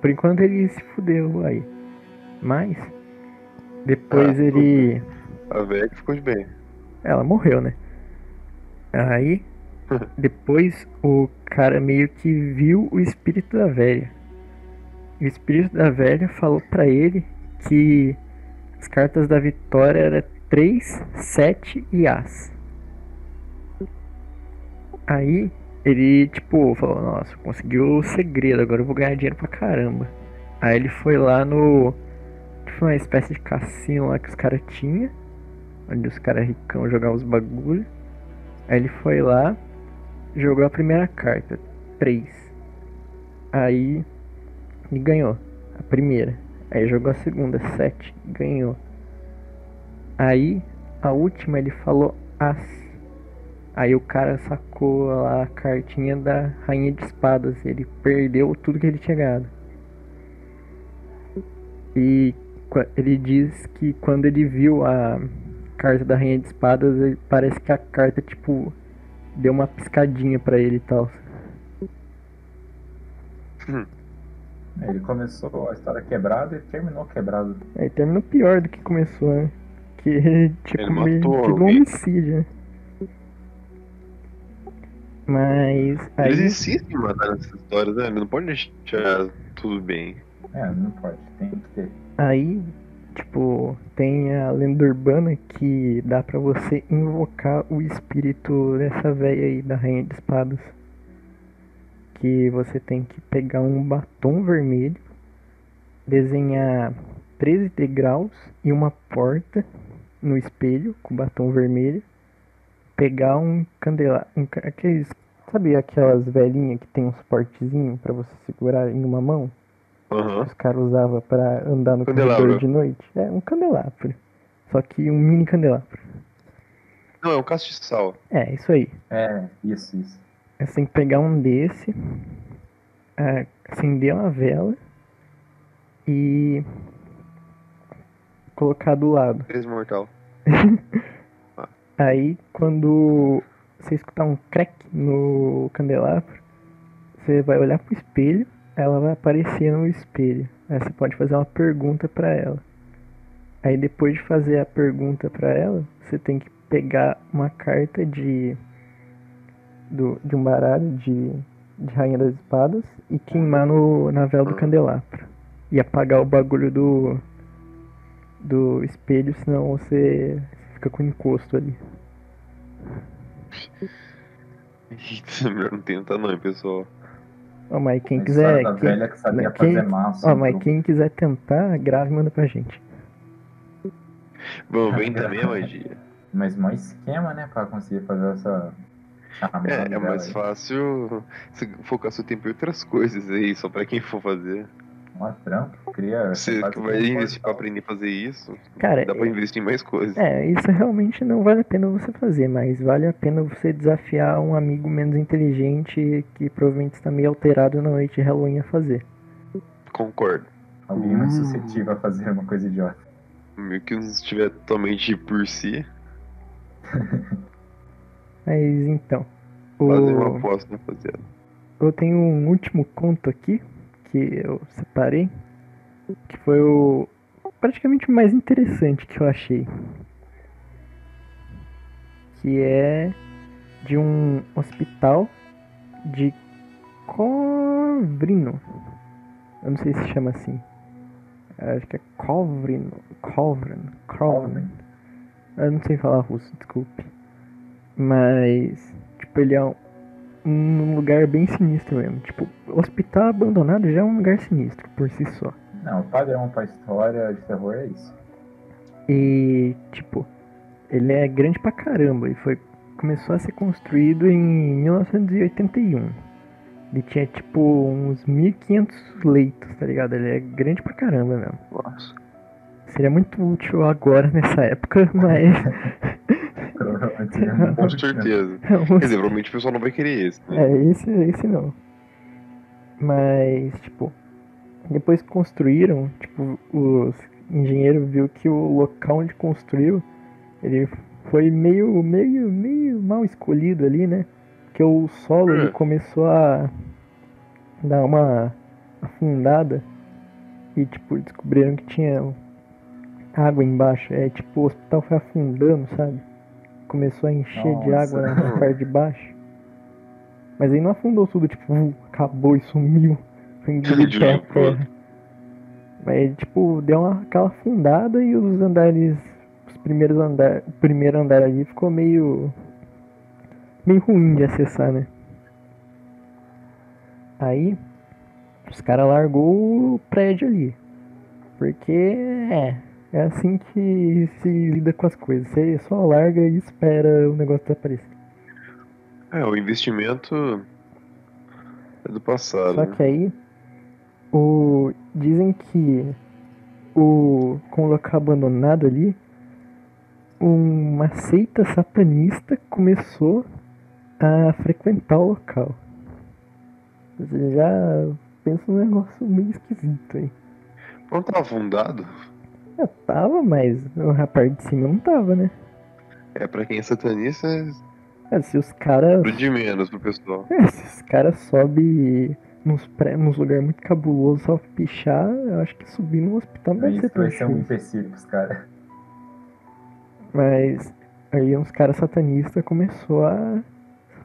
Por enquanto ele se fudeu aí. Mas depois ele... a velha que ficou de bem. Ela morreu, né? Aí depois o cara meio que viu o espírito da velha. O espírito da velha falou pra ele que as cartas da vitória eram 3, 7 e As. Aí ele, tipo, falou, nossa, conseguiu o segredo, agora eu vou ganhar dinheiro pra caramba. Aí ele foi lá no... tipo, uma espécie de cassino lá que os caras tinham, onde os caras ricão jogavam os bagulho. Aí ele foi lá, jogou a primeira carta, 3. Aí ele ganhou a primeira. Aí jogou a segunda, 7, ganhou. Aí a última ele falou As. Aí o cara sacou lá a cartinha da Rainha de Espadas. Ele perdeu tudo que ele tinha ganhado. E ele diz que quando ele viu a carta da Rainha de Espadas, parece que a carta, tipo, deu uma piscadinha pra ele e tal. Ele começou a história quebrada e terminou quebrado. Ele terminou pior do que começou, né? Que, tipo, ele matou um homicídio, né? Mas aí... eles insistem em matar essas histórias, né? Não pode deixar tudo bem. Não pode, tem que ter. Aí, tipo, tem a lenda urbana que dá pra você invocar o espírito dessa véia aí, da Rainha de Espadas. que você tem que pegar um batom vermelho, desenhar 13 degraus e uma porta no espelho com batom vermelho, pegar um candelabro, sabe aquelas velhinhas que tem um suportezinho pra você segurar em uma mão? Uhum. Os caras usavam pra andar no corredor de noite. É um candelabro, só que um mini candelabro. Não, é um castiçal. É, isso aí. É, isso. Você tem que pegar um desse, acender uma vela e colocar do lado. Desmortal. Aí, quando você escutar um crack no candelabro, você vai olhar pro espelho, ela vai aparecer no espelho. Aí você pode fazer uma pergunta pra ela. Aí depois de fazer a pergunta pra ela, você tem que pegar uma carta de um baralho de Rainha das Espadas e queimar na vela do candelabro. E apagar o bagulho do espelho, senão você fica com encosto ali. Eita, melhor não tentar não, pessoal. Ó, mas quem quiser... quem quiser tentar, grave e manda pra gente. Bom, vem também a magia. Mas mó esquema, né, pra conseguir fazer essa... É mais aí. Fácil se focar seu tempo em outras coisas aí, só pra quem for fazer. Uma trampa, cria... Você vai investir pra aprender a fazer isso, cara, dá pra investir em mais coisas. É, isso realmente não vale a pena você fazer, mas vale a pena você desafiar um amigo menos inteligente que provavelmente está meio alterado na noite de Halloween a fazer. Concordo. Alguém mais suscetível a fazer uma coisa idiota. Meio que não estiver totalmente por si. Mas então... Fazer uma aposta, rapaziada. Eu tenho um último conto aqui, que eu separei, que foi o praticamente o mais interessante que eu achei, que é de um hospital de Kovrino. Eu não sei se chama assim, acho que é Kovrino. Eu não sei falar russo, desculpe, mas tipo, ele é um lugar bem sinistro mesmo. Tipo, hospital abandonado já é um lugar sinistro por si só. Não, o padrão pra história de terror é isso. E, tipo, ele é grande pra caramba. E começou a ser construído em 1981. Ele tinha, tipo, uns 1.500 leitos, tá ligado? Ele é grande pra caramba mesmo. Nossa. Seria muito útil agora, nessa época, mas... Com certeza. Quer dizer, provavelmente o pessoal não vai querer esse, né? É, esse não. Mas, tipo, depois que construíram, tipo, os engenheiros viu que o local onde construiu, ele foi meio mal escolhido ali, né? Porque o solo ele começou a dar uma afundada e, tipo, descobriram que tinha água embaixo. É, tipo, o hospital foi afundando, sabe? Começou a encher de água na parte de baixo. Mas aí não afundou tudo, tipo, acabou e sumiu. Foi engolido pela terra. Mas, tipo, deu aquela afundada e os andares... O primeiro andar ali ficou meio ruim de acessar, né? Aí, os caras largou o prédio ali. Porque, é assim que se lida com as coisas. Você só larga e espera o negócio aparecer. É, o investimento é do passado. Só que aí, dizem que com o local abandonado ali, uma seita satanista começou a frequentar o local. Você já pensa num negócio meio esquisito aí. Não estava afundado? Eu tava, mas a parte de cima não tava, né? É, pra quem é satanista... se os caras... Tudo de menos pro pessoal. Se os caras sobem nos lugares muito cabulosos só pichar, eu acho que subir num hospital não deve ser tão difícil. Isso vai ser um empecilho pros caras. Mas aí uns caras satanistas começou a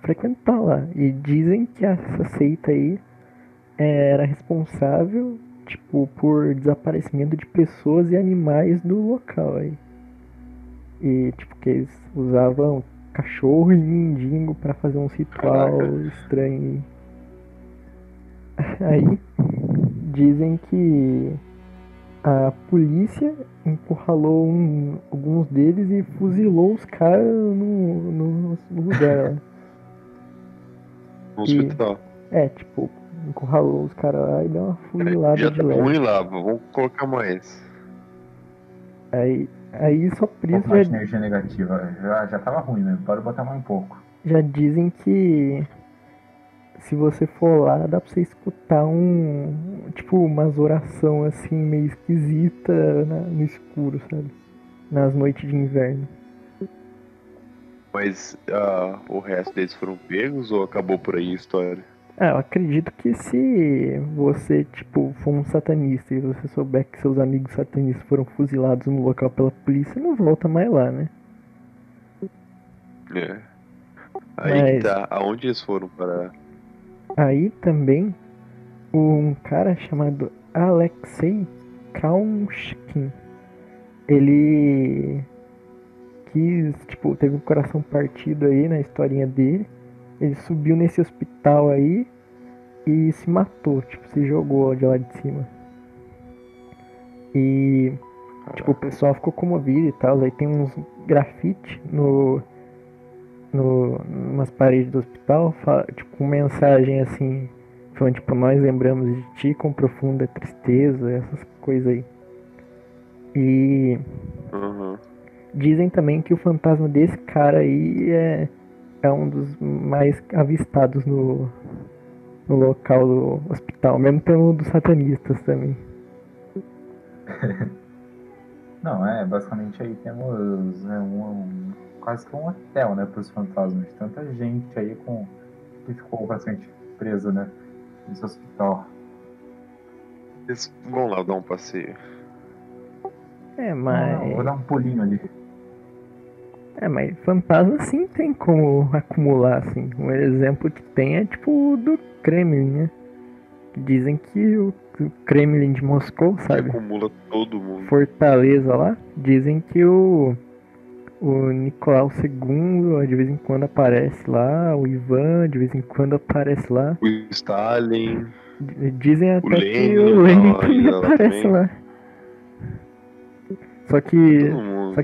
frequentar lá. E dizem que essa seita aí era responsável... Tipo, por desaparecimento de pessoas e animais do local aí. E, tipo, que eles usavam cachorro e mendigo pra fazer um ritual estranho. Aí dizem que a polícia encurralou alguns deles e fuzilou os caras no lugar lá. No hospital. É, tipo, encurralou os caras lá e deu uma fuzilada de leve. Já ruim lá, vamos colocar mais. Aí só por isso já... energia negativa, já tava ruim mesmo, bora botar mais um pouco. Já dizem que se você for lá, dá pra você escutar tipo, umas oração assim, meio esquisita no escuro, sabe? Nas noites de inverno. Mas o resto deles foram pegos ou acabou por aí a história? Ah, eu acredito que se você, tipo, for um satanista e você souber que seus amigos satanistas foram fuzilados no local pela polícia, não volta mais lá, né? É. Aí tá, aonde eles foram parar? Aí também, um cara chamado Alexei Kramshkin, ele quis, tipo, teve um coração partido aí na historinha dele. Ele subiu nesse hospital aí e se matou, tipo, se jogou de lá de cima. E, tipo, o pessoal ficou comovido e tal. Aí tem uns grafite umas paredes do hospital, tipo, com mensagem assim, falando, tipo, nós lembramos de ti com profunda tristeza, essas coisas aí. E dizem também que o fantasma desse cara aí é um dos mais avistados no local do hospital, mesmo pelo dos satanistas também. Não, basicamente aí temos quase que um hotel, né, pros fantasmas. Tanta gente aí que ficou bastante presa, né, nesse hospital. Eles vão lá dar um passeio. Mas... Não, vou dar um pulinho ali. Mas fantasma sim tem como acumular, assim. Um exemplo que tem é tipo do Kremlin, né? Dizem que o Kremlin de Moscou, sabe? Que acumula todo mundo. Fortaleza lá. Dizem que o Nicolau II de vez em quando aparece lá. O Ivan de vez em quando aparece lá. O Stalin. Dizem até que o Lenin também aparece lá. Só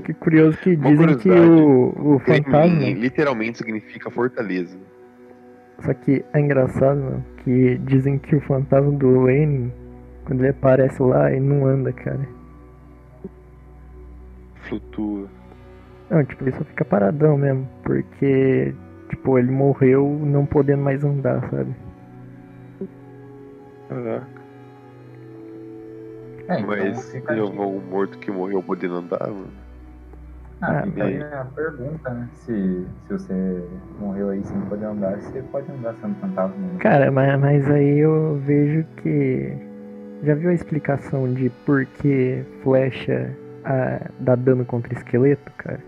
que curioso que dizem que o fantasma... literalmente significa fortaleza. Só que é engraçado, mano, que dizem que o fantasma do Lenin, quando ele aparece lá, ele não anda, cara. Flutua. Não, tipo, ele só fica paradão mesmo, porque, tipo, ele morreu não podendo mais andar, sabe? Caraca. Mas então, eu vou um morto que morreu podendo andar, mano. Fica aí a pergunta, né? Se você morreu aí sem poder andar, você pode andar sendo fantasma. Né? Cara, mas aí eu vejo que... Já viu a explicação de por que flecha dá dano contra esqueleto, cara?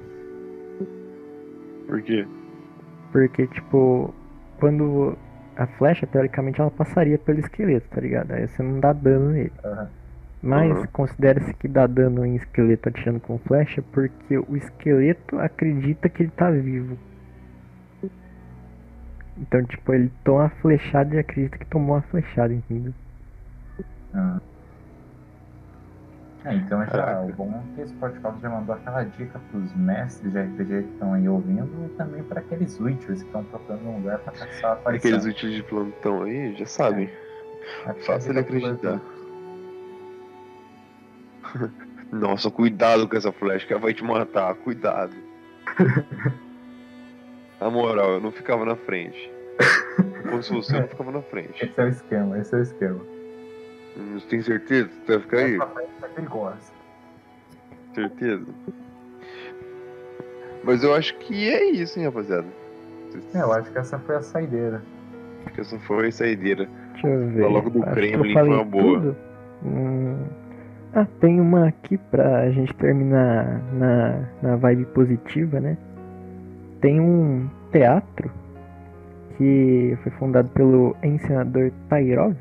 Por quê? Porque, tipo, quando a flecha, teoricamente, ela passaria pelo esqueleto, tá ligado? Aí você não dá dano nele. Mas considera-se que dá dano em esqueleto atirando com flecha porque o esqueleto acredita que ele tá vivo. Então, tipo, ele toma a flechada e acredita que tomou a flechada, entendeu? Então o bom é que esse podcast já mandou aquela dica pros mestres de RPG que estão aí ouvindo e também para aqueles Witchers que estão procurando um lugar pra caçar a aparição. Aqueles Witchers de plantão aí, já sabem. Fácil ele acreditar. Nossa, cuidado com essa flecha que ela vai te matar, cuidado. Na moral, eu não ficava na frente. Como se você não ficava na frente. Esse é o esquema. Você tem certeza que você vai ficar aí? Certeza. Mas eu acho que é isso, hein, rapaziada. Eu acho que essa foi a saideira. Deixa eu ver. Logo do Kremlin foi uma boa. Tem uma aqui pra gente terminar na vibe positiva, né? Tem um teatro que foi fundado pelo encenador Tairov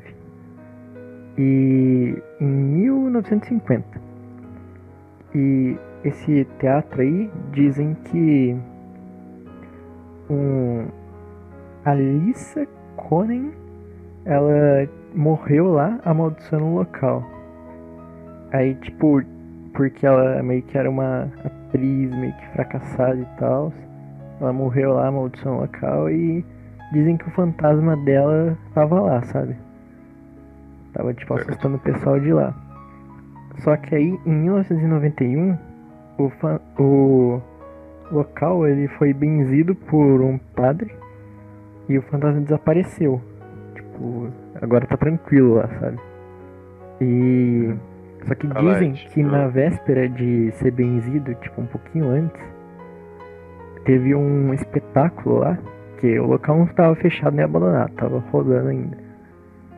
e em 1950. E esse teatro aí dizem que Alice Cohen ela morreu lá amaldiçoando o local. Aí, tipo, porque ela meio que era uma atriz meio que fracassada e tal, ela morreu lá amaldiçoando o local e dizem que o fantasma dela tava lá, sabe? Tava, tipo, assustando o pessoal de lá. Só que aí, em 1991, o local, ele foi benzido por um padre e o fantasma desapareceu. Tipo, agora tá tranquilo lá, sabe? E... Só que dizem que na véspera de ser benzido, tipo, um pouquinho antes, teve um espetáculo lá, que o local não tava fechado nem abandonado, tava rodando ainda.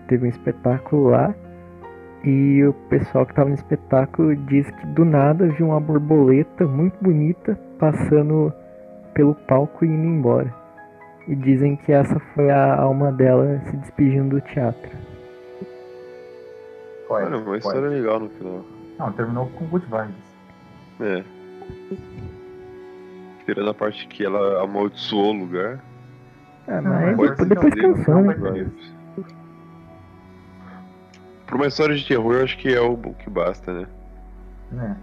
Teve um espetáculo lá, e o pessoal que tava no espetáculo diz que do nada viu uma borboleta muito bonita passando pelo palco e indo embora. E dizem que essa foi a alma dela se despedindo do teatro. Olha, uma história legal no final. Não, terminou com good vibes. É. Tirando a parte que ela amaldiçoou o lugar. Ah, mas depois cansou, né? Pra uma história de terror, eu acho que é o que basta, né?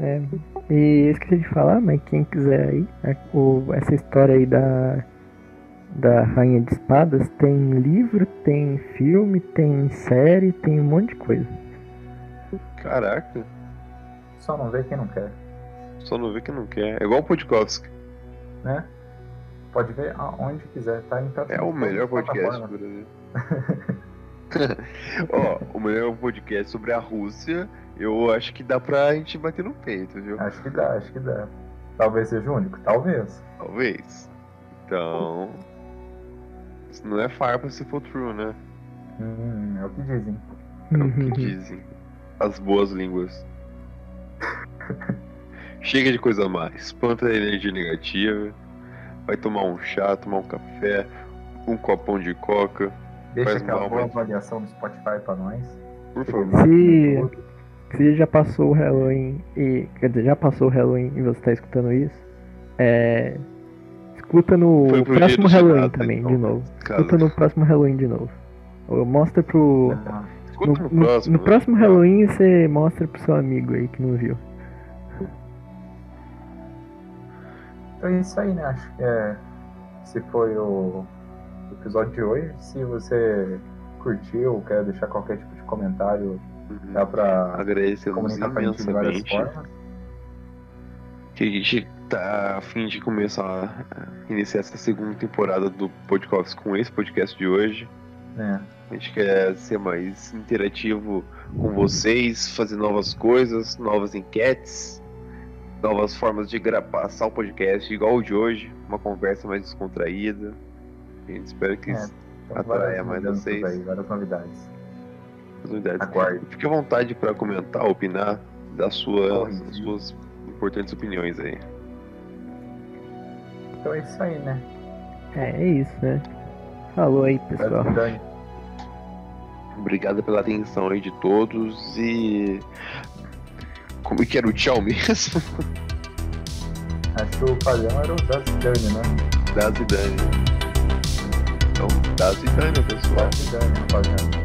É. E eu esqueci de falar, mas quem quiser aí, essa história aí da Rainha de Espadas, tem livro, tem filme, tem série, tem um monte de coisa. Caraca. Só não vê quem não quer. É igual o Podkovsky. Né? Pode ver aonde quiser, tá? Então, é o melhor podcast do Brasil. Ó, o melhor podcast sobre a Rússia, eu acho que dá pra gente bater no peito, viu? Acho que dá. Talvez seja o único, talvez. Então... Isso não é farpa se for true, né? É o que dizem. As boas línguas. Chega de coisa má, espanta a energia negativa, vai tomar um chá, tomar um café, um copão de coca. Deixa aquela boa avaliação do Spotify pra nós. Por favor. Se já passou o Halloween e... Quer dizer, já passou o Halloween e você tá escutando isso, escuta no próximo Halloween também, de novo. Escuta no próximo Halloween de novo. Mostra pro... Escuta no próximo. No próximo Halloween você mostra pro seu amigo aí que não viu. Então é isso aí, né? Acho que esse foi o episódio de hoje. Se você curtiu, quer deixar qualquer tipo de comentário, dá pra comunicar pra gente de várias formas. Que a gente tá a fim de começar a iniciar essa segunda temporada do Podkovsky com esse podcast de hoje. É. A gente quer ser mais interativo com vocês, fazer novas coisas, novas enquetes, novas formas de passar o podcast igual o de hoje, uma conversa mais descontraída. A gente espera que isso atraia mais vocês. Aí, várias novidades. Aguarde. Fique à vontade para comentar, opinar, dar suas importantes opiniões aí. Então é isso aí, né? É isso, né? Falou aí, pessoal. Obrigado pela atenção aí de todos e... Como que era o tchau mesmo? Acho que o padrão era o Dazidane, né? Dazidane. Então, Dazidane, pessoal. Dazidane, rapaziada.